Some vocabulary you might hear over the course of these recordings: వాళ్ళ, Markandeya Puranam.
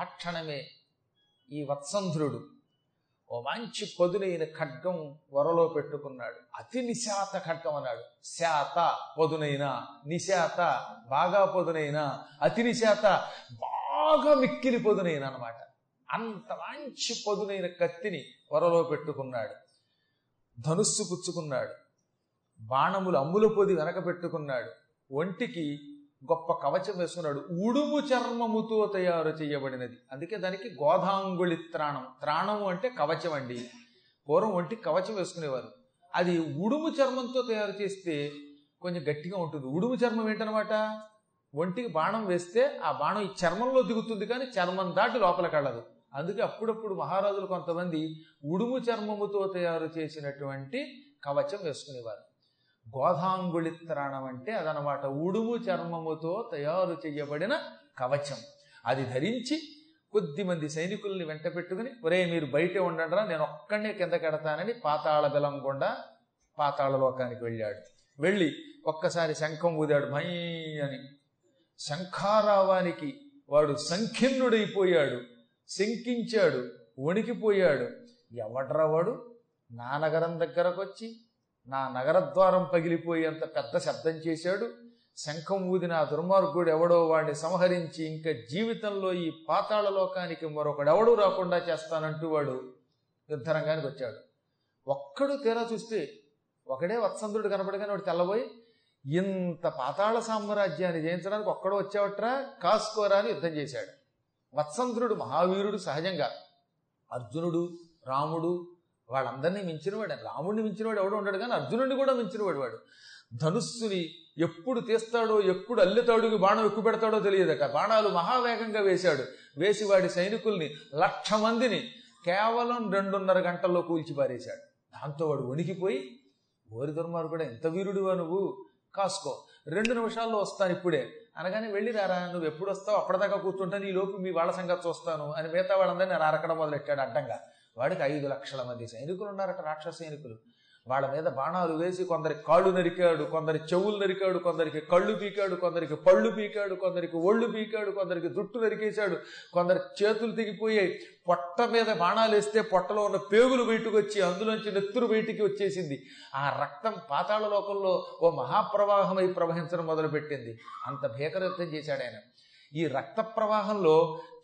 ఆ క్షణమే ఈ వత్సంధ్రుడు ఓ మంచి పదునైన ఖడ్గం వరలో పెట్టుకున్నాడు. అతి నిశాత ఖడ్గం అన్నాడు. శాత పదునైన, నిశాత బాగా పదునైన, అతి నిశాత బాగా మిక్కిలి పదునైన అన్నమాట. అంత మంచి పదునైన కత్తిని వరలో పెట్టుకున్నాడు. ధనుస్సు పుచ్చుకున్నాడు. బాణములు అమ్ముల పొది వెనక పెట్టుకున్నాడు. ఒంటికి గొప్ప కవచం వేసుకున్నాడు. ఉడుము చర్మముతో తయారు చేయబడినది, అందుకే దానికి గోధాంగుళి త్రాణం. త్రాణము అంటే కవచం అండి. పూర్వం ఒంటికి కవచం వేసుకునేవారు. అది ఉడుము చర్మంతో తయారు చేస్తే కొంచెం గట్టిగా ఉంటుంది. ఉడుము చర్మం ఏంటనమాట, ఒంటికి బాణం వేస్తే ఆ బాణం ఈ చర్మంలో దిగుతుంది, కానీ చర్మం దాటి లోపలికి వెళ్ళదు. అందుకే అప్పుడప్పుడు మహారాజులు కొంతమంది ఉడుము చర్మముతో తయారు చేసినటువంటి కవచం వేసుకునేవారు. గోధాంగుళి త్రాణం అంటే అదనమాట, ఉడుము చర్మముతో తయారు చేయబడిన కవచం. అది ధరించి కొద్దిమంది సైనికుల్ని వెంట పెట్టుకుని, ఒరే మీరు బయటే ఉండరా, నేను ఒక్కడే కింద కడతానని పాతాళ బెలం గుండా పాతాళ లోకానికి వెళ్ళాడు. వెళ్ళి ఒక్కసారి శంఖం ఊదాడు, భై అని. శంఖారావానికి వాడు సంఖిన్నుడైపోయాడు, శంకించాడు, వణికిపోయాడు. ఎవడ్రా వాడు నా నగరం దగ్గరకు వచ్చి నా నగరద్వారం పగిలిపోయేంత పెద్ద శబ్దం చేశాడు, శంఖం ఊదిన ఆ దుర్మార్గుడు ఎవడో వాడిని సంహరించి ఇంకా జీవితంలో ఈ పాతాళ లోకానికి మరొకడెవడూ రాకుండా చేస్తానంటూ వాడు యుద్ధరంగానికి వచ్చాడు. ఒక్కడు తీరా చూస్తే ఒకడే వత్సంధ్రుడు కనపడగానే వాడు తెల్లబోయి, ఇంత పాతాళ సామ్రాజ్యాన్ని జయించడానికి ఒక్కడో వచ్చావట్రా, కాసుకోరా అని యుద్ధం చేశాడు. వత్సంధ్రుడు మహావీరుడు, సహజంగా అర్జునుడు, రాముడు వాళ్ళందరినీ మించినవాడు. రాముడిని మించినవాడు ఎవడో ఉండడు, కానీ అర్జునుడిని కూడా మించినవాడు వాడు. ధనుస్సుని ఎప్పుడు తీస్తాడో, ఎప్పుడు అల్లెతాడుకి బాణం ఎక్కువ పెడతాడో తెలియదట. బాణాలు మహావేగంగా వేశాడు. వేసి వాడి సైనికుల్ని 1,00,000 మందిని కేవలం 2.5 గంటల్లో కూల్చి పారేశాడు. దాంతో వాడు వణికిపోయి, ఓరి దుర్మార్గుడు ఎంత వీరుడివా నువ్వు, కాసుకో, 2 నిమిషాల్లో వస్తాను ఇప్పుడే అనగానే, వెళ్ళి రారా, నువ్వు ఎప్పుడు వస్తావు, అప్పటిదాకా కూర్చుంటాను, ఈ లోపు మీ వాళ్ళ సంగతి చూస్తాను అని మిగతా వాళ్ళందరినీ అరకడం మొదలెట్టాడు అడ్డంగా. వాడికి 5,00,000 మంది సైనికులు ఉన్నారట, రాక్షస సైనికులు. వాళ్ళ మీద బాణాలు వేసి కొందరికి కాళ్ళు నరికాడు, కొందరి చెవులు నరికాడు, కొందరికి కళ్ళు పీకాడు, కొందరికి పళ్ళు పీకాడు, కొందరికి ఒళ్ళు పీకాడు, కొందరికి జుట్టు నరికేశాడు, కొందరి చేతులు తెగిపోయాయి. పొట్ట మీద బాణాలు వేస్తే పొట్టలో ఉన్న పేగులు బయటకు వచ్చి అందులోంచి నెత్తురు బయటికి వచ్చేసింది. ఆ రక్తం పాతాళ లోకంలో ఓ మహాప్రవాహమై ప్రవహించడం మొదలుపెట్టింది. అంత భీకరత్వం చేశాడు ఆయన. ఈ రక్త ప్రవాహంలో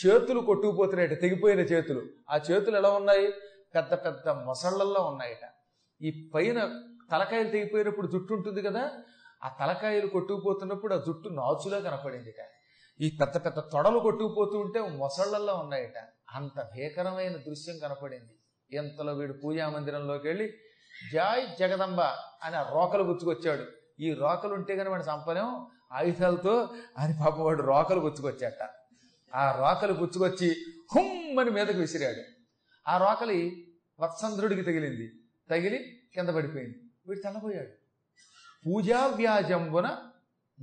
చేతులు కొట్టుకుపోతున్నాయట, తెగిపోయిన చేతులు. ఆ చేతులు ఎలా ఉన్నాయి, పెద్ద పెద్ద మొసళ్ళల్లో ఉన్నాయట. ఈ పైన తలకాయలు తెగిపోయినప్పుడు జుట్టు ఉంటుంది కదా, ఆ తలకాయలు కొట్టుకుపోతున్నప్పుడు ఆ జుట్టు నాచులా కనపడిందిట. ఈ పెద్ద పెద్ద తొడలు కొట్టుకుపోతూ ఉంటే మొసళ్ళల్లో ఉన్నాయట. అంత భీకరమైన దృశ్యం కనపడింది. ఎంతలో వీడు పూజా మందిరంలోకి వెళ్ళి జాయ్ జగదంబ అని ఆ రోకలు గుచ్చుకొచ్చాడు. ఈ రోకలు ఉంటే కానీ వాడి సంపదేం ఆయుధాలతో అని పాపం వాడు రోకలు గుచ్చుకొచ్చాట. ఆ రోకలు గుచ్చుకొచ్చి హుమ్మని మీదకు విసిరాడు. ఆ రోకలి వత్సంధ్రుడికి తగిలింది, తగిలి కింద పడిపోయింది. వీడు తెల్లబోయాడు. పూజా వ్యాజంబున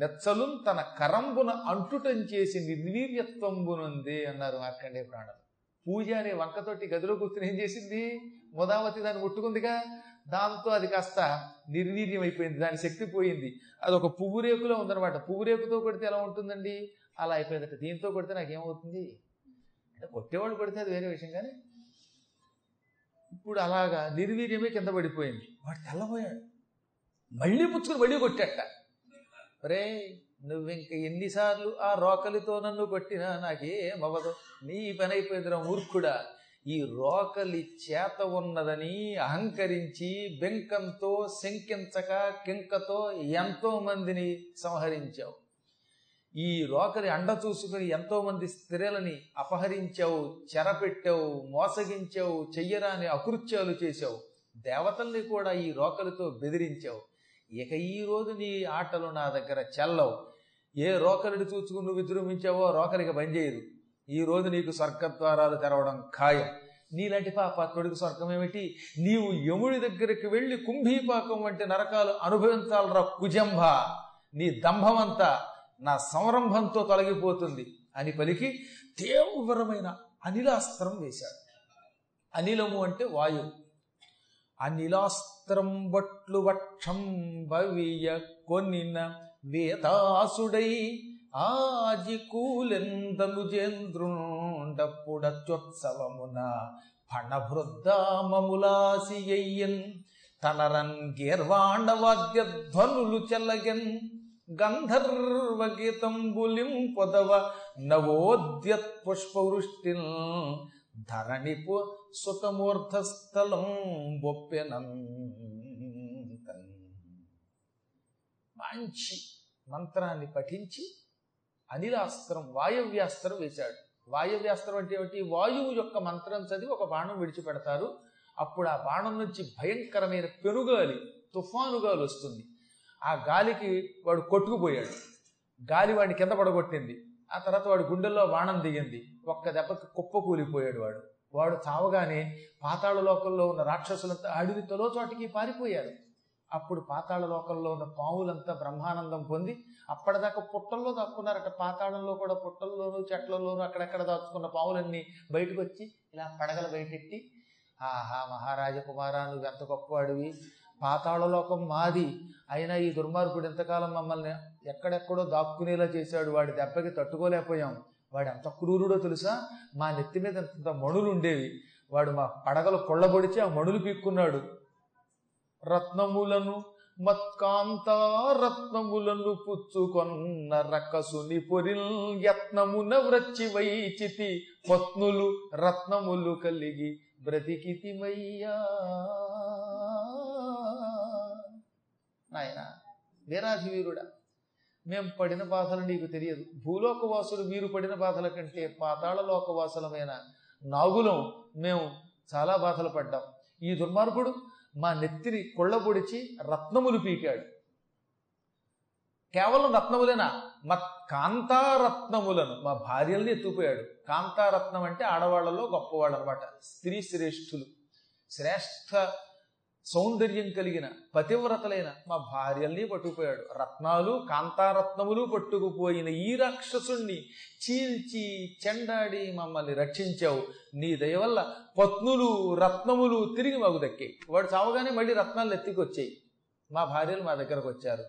నెచ్చలు తన కరంబున అంటుటం చేసి నిర్వీర్యత్వంబునుందే అన్నారు మార్కండేయ పురాణం. పూజ అనే వంకతోటి గదిలో కూర్చుని ఏం చేసింది, ముదావతి దాన్ని ముట్టుకుందిగా, దాంతో అది కాస్త నిర్వీర్యం అయిపోయింది, దాని శక్తి పోయింది. అది ఒక పువ్వు రేకులో ఉందనమాట. పువ్వు రేకుతో కొడితే ఎలా ఉంటుందండి, అలా అయిపోయిందట. దీంతో కొడితే నాకేమవుతుంది అంటే, కొట్టేవాడు కొడితే అది వేరే విషయం, కానీ ఇప్పుడు అలాగా నిర్వీర్యమే కింద పడిపోయింది. వాడు తెల్లబోయాడు. మళ్ళీ పుచ్చుకుని మళ్ళీ కొట్టేట. రే నువ్వింక ఎన్నిసార్లు ఆ రోకలితో నన్ను కొట్టినా నాకేమవ్వదు, నీ పని అయిపోయిందిరా మూర్ఖుడా. ఈ రోకలి చేత ఉన్నదని అహంకరించి బెంకంతో శంకించక కింకతో ఎంతో మందిని సంహరించావు. ఈ రోకలి అండ చూసుకుని ఎంతో మంది స్త్రీలని అపహరించావు, చెరపెట్టావు, మోసగించావు, చెయ్యరాని అకృత్యాలు చేశావు, దేవతల్ని కూడా ఈ రోకలితో బెదిరించావు. ఇక ఈ రోజు నీ ఆటలు నా దగ్గర చెల్లవు. ఏ రోకలిని చూసుకుని నువ్వు విజృంభించావో ఆ రోకలికి పనిచేయదు. ఈ రోజు నీకు స్వర్గద్వారాలు తెరవడం ఖాయం. నీలాంటి పాపాత్ముడికి స్వర్గం ఏమిటి? నీవు యముడి దగ్గరికి వెళ్ళి కుంభీపాకం వంటి నరకాలు అనుభవించాలరా కుజంభ, నీ దంభమంతా నా సంరంభంతో తొలగిపోతుంది అని పలికి తీవ్రమైన అనిలాస్త్రం వేశాడు. అనిలము అంటే వాయువు. అనిలాస్త్రం బట్లు వక్షం భవియ కొనిన వేతాసుడై ఆజికూలెందనుజేంద్రుణ్ కొండపుడత్యుత్సవమున ఫణభృద్ధామములాసియ్యన్ తనరన్ గీర్వాణవాద్యధ్వనులు చెలగన్ గంధర్వ గీతంబులిం పొదవ నవోద్యత్ పుష్పవృష్టిన్ ధరణిపు సుతమూర్ధస్థలం బొప్పెనంతం. మంచి మంత్రాన్ని పఠించి అనిలాస్త్రం వాయవ్యాస్త్రం వేశాడు. వాయవ్యాస్త్రం అంటే ఏమిటి? వాయువు యొక్క మంత్రం చదివి ఒక బాణం విడిచిపెడతారు. అప్పుడు ఆ బాణం నుంచి భయంకరమైన పెనుగాలి, తుఫాను గాలి వస్తుంది. ఆ గాలికి వాడు కొట్టుకుపోయాడు. గాలి వాడిని కింద పడగొట్టింది. ఆ తర్వాత వాడు గుండెల్లో బాణం దిగింది. ఒక్క దెబ్బకి కుప్పకూలిపోయాడు. వాడు చావగానే పాతాళ లోకంలో ఉన్న రాక్షసులంతా అడవి తలో చోటికి పారిపోయారు. అప్పుడు పాతాళ లోకంలో ఉన్న పావులంతా బ్రహ్మానందం పొంది, అప్పటిదాకా పుట్టల్లో దాక్కున్నారట, పాతాళంలో కూడా పుట్టల్లోనూ చెట్లలోనూ అక్కడక్కడ దాచుకున్న పావులన్నీ బయటకు వచ్చి ఇలా పడగలు బయటెట్టి, ఆహా మహారాజ కుమారా, నువ్వు ఎంత గొప్పవాడివి, పాతాళలోకం మాది, అయినా ఈ దుర్మార్గుడు ఎంతకాలం మమ్మల్ని ఎక్కడెక్కడో దాక్కునేలా చేశాడు, వాడి దెబ్బకి తట్టుకోలేకపోయాం, వాడు ఎంత క్రూరుడో తెలుసా, మా నెత్తి మీద ఎంత మణులు ఉండేవి, వాడు మా పడగలు కొళ్ళబొడిచి ఆ మణులు పీక్కున్నాడు, రత్నములను మత్కాంతారత్నములను పుచ్చుకొన్న రకసుని పొరిల్ యత్నమున వ్రచ్చి వైచితి పత్నులు రత్నములు కలిగి బ్రతికితి మయ్యా. నాయన వీరాధివీరుడా, మేం పడిన బాధలు నీకు తెలియదు. భూలోకవాసులు మీరు పడిన బాధల కంటే పాతాళ లోకవాసులమైన నాగులం మేము చాలా బాధలు పడ్డాం. ఈ దుర్మార్గుడు మా నెత్తిని కొళ్ళబొడిచి రత్నములు పీకాడు. కేవలం రత్నములేనా, మా కాంతారత్నములను, మా భార్యల్ని ఎత్తుపోయాడు. కాంతారత్నం అంటే ఆడవాళ్లలో గొప్పవాళ్ళు అనమాట, స్త్రీ శ్రేష్ఠులు, శ్రేష్ఠ సౌందర్యం కలిగిన పతివ్రతలైన మా భార్యల్ని పట్టుకుపోయాడు. రత్నాలు కాంతారత్నములు పట్టుకుపోయిన ఈ రాక్షసుణ్ణి చీల్చి చెండాడి మమ్మల్ని రక్షించావు. నీ దయవల్ల పత్నులు రత్నములు తిరిగి మాకు దక్కాయి. వాడు చావగానే మళ్ళీ రత్నాలు ఎత్తికొచ్చాయి, మా భార్యలు మా దగ్గరకు వచ్చారు.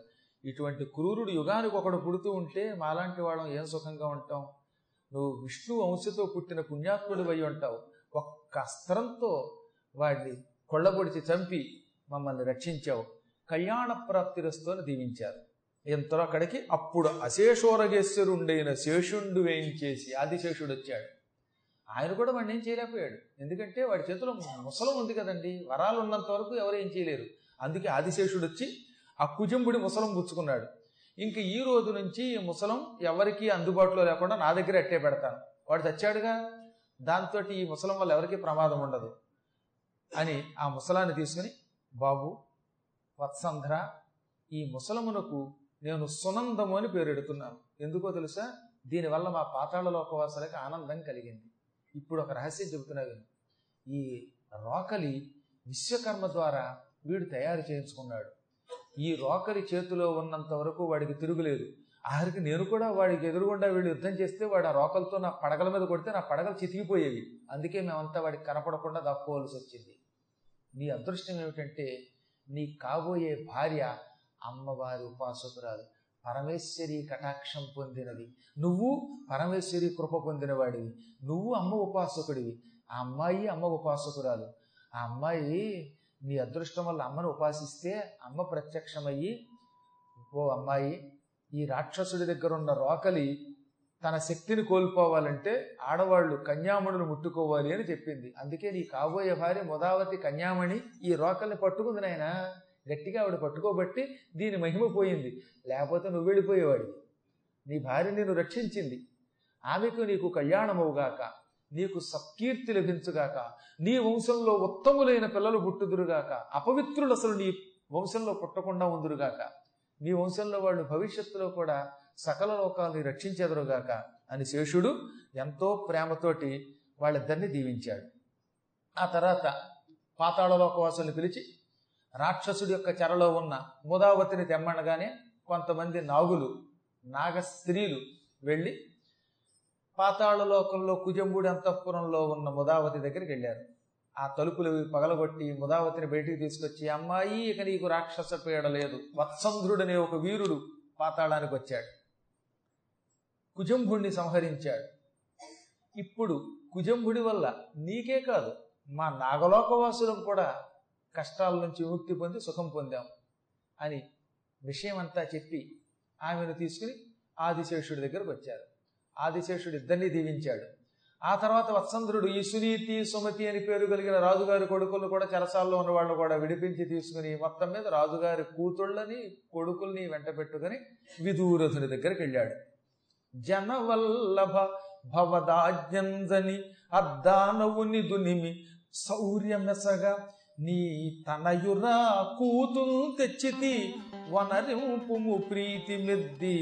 ఇటువంటి క్రూరుడు యుగానికి ఒకడు పుడుతూ ఉంటే మాలాంటి వాళ్ళం ఏం సుఖంగా ఉంటాం. నువ్వు విష్ణు వంశతో పుట్టిన పుణ్యాత్ముడు అయి ఉంటావు. ఒక్క అస్త్రంతో వాడిని కొళ్ళబొడిచి చంపి మమ్మల్ని రక్షించావు. కళ్యాణ ప్రాప్తిరస్తోని దీవించారు. ఎంతలో అక్కడికి అప్పుడు అశేషోరగేశ్వరుండైన శేషుండు వేయించేసి ఆదిశేషుడు వచ్చాడు. ఆయన కూడా వాడిని ఏం చేయలేకపోయాడు. ఎందుకంటే వాడి చేతిలో ముసలం ఉంది కదండి, వరాలు ఉన్నంత వరకు ఎవరు ఏం చేయలేరు. అందుకే ఆదిశేషుడు వచ్చి ఆ కుజంబుడి ముసలం గుచ్చుకున్నాడు. ఇంక ఈ రోజు నుంచి ఈ ముసలం ఎవరికీ అందుబాటులో లేకుండా నా దగ్గర అట్టే పెడతాను, వాడు చచ్చాడుగా, దాంతో ఈ ముసలం వల్ల ఎవరికీ ప్రమాదం ఉండదు అని ఆ ముసలాన్ని తీసుకుని, బాబు వత్సంధ్ర, ఈ ముసలమునకు నేను సునందము అని పేరు పెడుతున్నాను. ఎందుకో తెలుసా, దీనివల్ల మా పాతాళ లోకవాసులకు ఆనందం కలిగింది. ఇప్పుడు ఒక రహస్యం చెబుతున్నాను. ఈ రోకలి విశ్వకర్మ ద్వారా వీడు తయారు చేయించుకున్నాడు. ఈ రోకలి చేతిలో ఉన్నంత వరకు వాడికి తిరుగులేదు. ఆఖరికి నేను కూడా వాడికి ఎదురుగుండా వీళ్ళు యుద్ధం చేస్తే వాడు ఆ రోకలతో నా పడగల మీద కొడితే నా పడగలు చితికిపోయేవి. అందుకే మేమంతా వాడికి కనపడకుండా దాక్కోవాల్సి వచ్చింది. నీ అదృష్టం ఏమిటంటే నీ కాబోయే భార్య అమ్మవారి ఉపాసకురాలు, పరమేశ్వరి కటాక్షం పొందినది. నువ్వు పరమేశ్వరి కృప పొందినవాడివి. నువ్వు అమ్మ ఉపాసకుడివి, ఆ అమ్మాయి అమ్మ ఉపాసకురాలు. ఆ అమ్మాయి నీ అదృష్టం వల్ల అమ్మను ఉపాసిస్తే అమ్మ ప్రత్యక్షమయ్యి, ఓ అమ్మాయి, ఈ రాక్షసుడి దగ్గర ఉన్న రోకలి తన శక్తిని కోల్పోవాలంటే ఆడవాళ్ళు కన్యామణులు ముట్టుకోవాలి అని చెప్పింది. అందుకే నీ కాబోయే భార్య ముదావతి కన్యామణి ఈ రోకల్ని పట్టుకుంది. నాయన గట్టిగా ఆవిడ పట్టుకోబట్టి దీని మహిమ పోయింది, లేకపోతే నువ్వు వెళ్ళిపోయేవాడివి. నీ భార్య నిన్ను రక్షించింది. ఆమెకు నీకు కళ్యాణమవుగాక, నీకు సత్కీర్తి లభించుగాక, నీ వంశంలో ఉత్తములైన పిల్లలు పుట్టుదురుగాక, అపవిత్రులు అసలు నీ వంశంలో పుట్టకుండా ఉందురుగాక, నీ వంశంలో వాళ్ళు భవిష్యత్తులో కూడా సకల లోకాలని రక్షించెదరుగాక అని శేషుడు ఎంతో ప్రేమతోటి వాళ్ళిద్దరిని దీవించాడు. ఆ తర్వాత పాతాళలోకవాసుల్ని పిలిచి రాక్షసుడి యొక్క చెరలో ఉన్న ముదావతిని తెమ్మనగానే కొంతమంది నాగులు, నాగ స్త్రీలు వెళ్ళి పాతాళలోకంలో కుజంబుడి అంతఃపురంలో ఉన్న ముదావతి దగ్గరికి వెళ్ళారు. ఆ తలుపులు పగలగొట్టి ముదావతిని బయటికి తీసుకొచ్చి, అమ్మాయి, ఇక నీకు రాక్షస పీడ లేదు. వత్సంధ్రుడనే ఒక వీరుడు పాతాళానికి వచ్చాడు, కుజంభుణ్ణి సంహరించాడు. ఇప్పుడు కుజంభుడి వల్ల నీకే కాదు మా నాగలోకవాసులకు కూడా కష్టాల నుంచి విముక్తి పొంది సుఖం పొందాం అని విషయం అంతా చెప్పి ఆమెను తీసుకుని ఆదిశేషుడి దగ్గరకు వచ్చారు. ఆదిశేషుడు ఇద్దరిని దీవించాడు. ఆ తర్వాత వత్సంధ్రుడు ఈ సునీతి సుమతి అని పేరు కలిగిన రాజుగారి కొడుకులు కూడా చెరసాల్లో ఉన్నవాళ్ళు కూడా విడిపించి తీసుకుని మొత్తం మీద రాజుగారి కూతుళ్ళని కొడుకుల్ని వెంట పెట్టుకుని విదూరథుని దగ్గరికి వెళ్ళాడు. జనవల్లభ భవదాజ్ఞంజని అద్దానవుని దునిమి శౌర్యమెసగా నీ తనయురా కూతురు తెచ్చితి వనరింపుము ప్రీతి మిద్ది